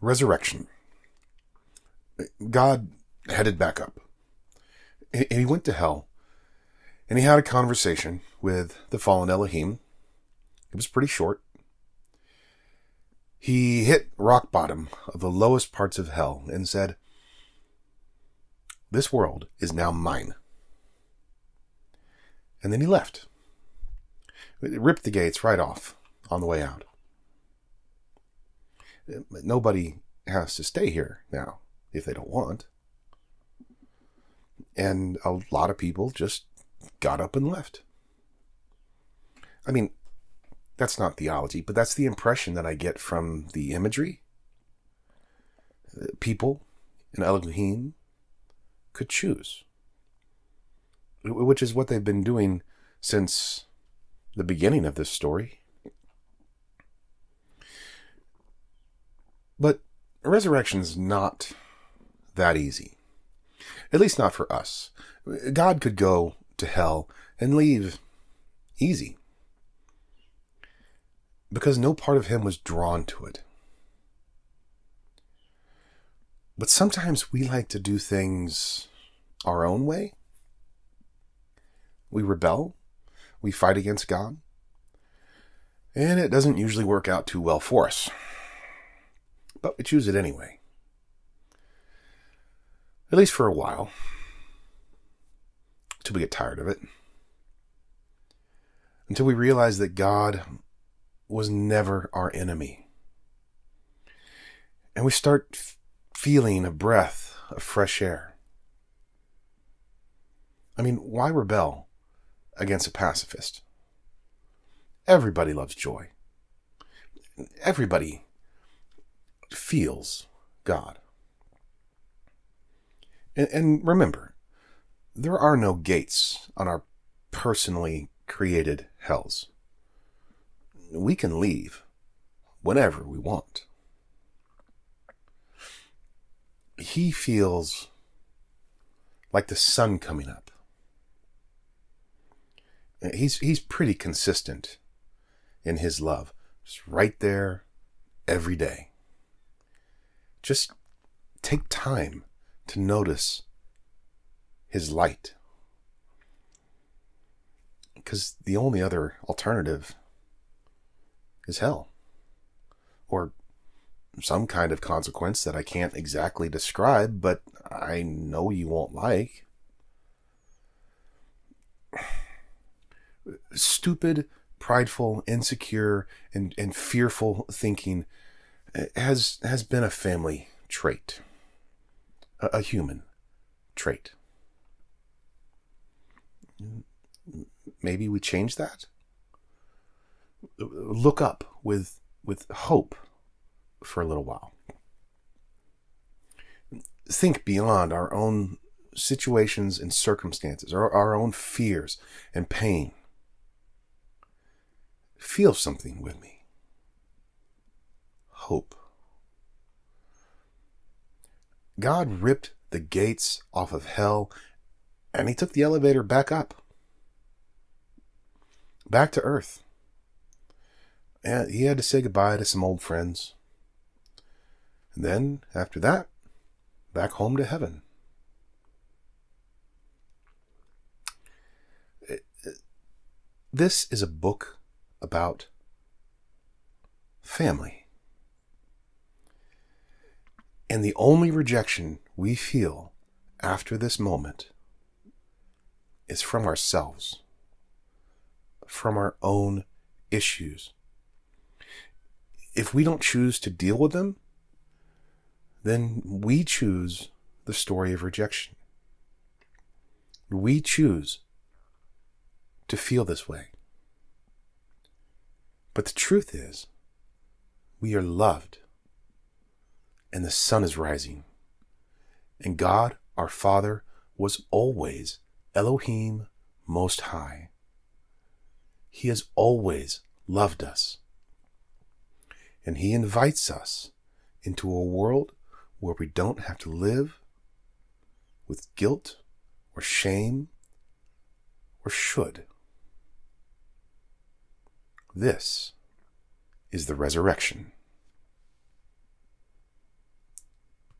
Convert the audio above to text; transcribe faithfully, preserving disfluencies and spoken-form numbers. Resurrection. God headed back up. And he went to hell. And he had a conversation with the fallen Elohim. It was pretty short. He hit rock bottom of the lowest parts of hell and said, "This world is now mine." And then he left. It ripped the gates right off on the way out. Nobody has to stay here now if they don't want. And a lot of people just got up and left. I mean, that's not theology, but that's the impression that I get from the imagery. People in Elohim could choose, which is what they've been doing since the beginning of this story. But resurrection's not that easy. At least not for us. God could go to hell and leave easy, because no part of him was drawn to it. But sometimes we like to do things our own way. We rebel. We fight against God. And it doesn't usually work out too well for us. But we choose it anyway. At least for a while. Until we get tired of it. Until we realize that God was never our enemy. And we start f- feeling a breath of fresh air. I mean, why rebel against a pacifist? Everybody loves joy. Everybody feels God. And, and remember, there are no gates on our personally created hells. We can leave whenever we want. He feels like the sun coming up. He's, he's pretty consistent in his love. Just right there every day. Just take time to notice his light. Because the only other alternative is hell, or some kind of consequence that I can't exactly describe, but I know you won't like. Stupid, prideful, insecure, and, and fearful thinking has, has been a family trait, a, a human trait. Maybe we change that? Look up with with hope for a little while. Think beyond our own situations and circumstances, or our own fears and pain. Feel something with me. Hope. God ripped the gates off of hell, and he took the elevator back up. Back to earth. And he had to say goodbye to some old friends. And then, after that, back home to heaven. This is a book about family. And the only rejection we feel after this moment is from ourselves, from our own issues. If we don't choose to deal with them, then we choose the story of rejection. We choose to feel this way. But the truth is, we are loved, and the sun is rising. And God, our Father, was always Elohim Most High. He has always loved us. And he invites us into a world where we don't have to live with guilt or shame or should. This is the resurrection.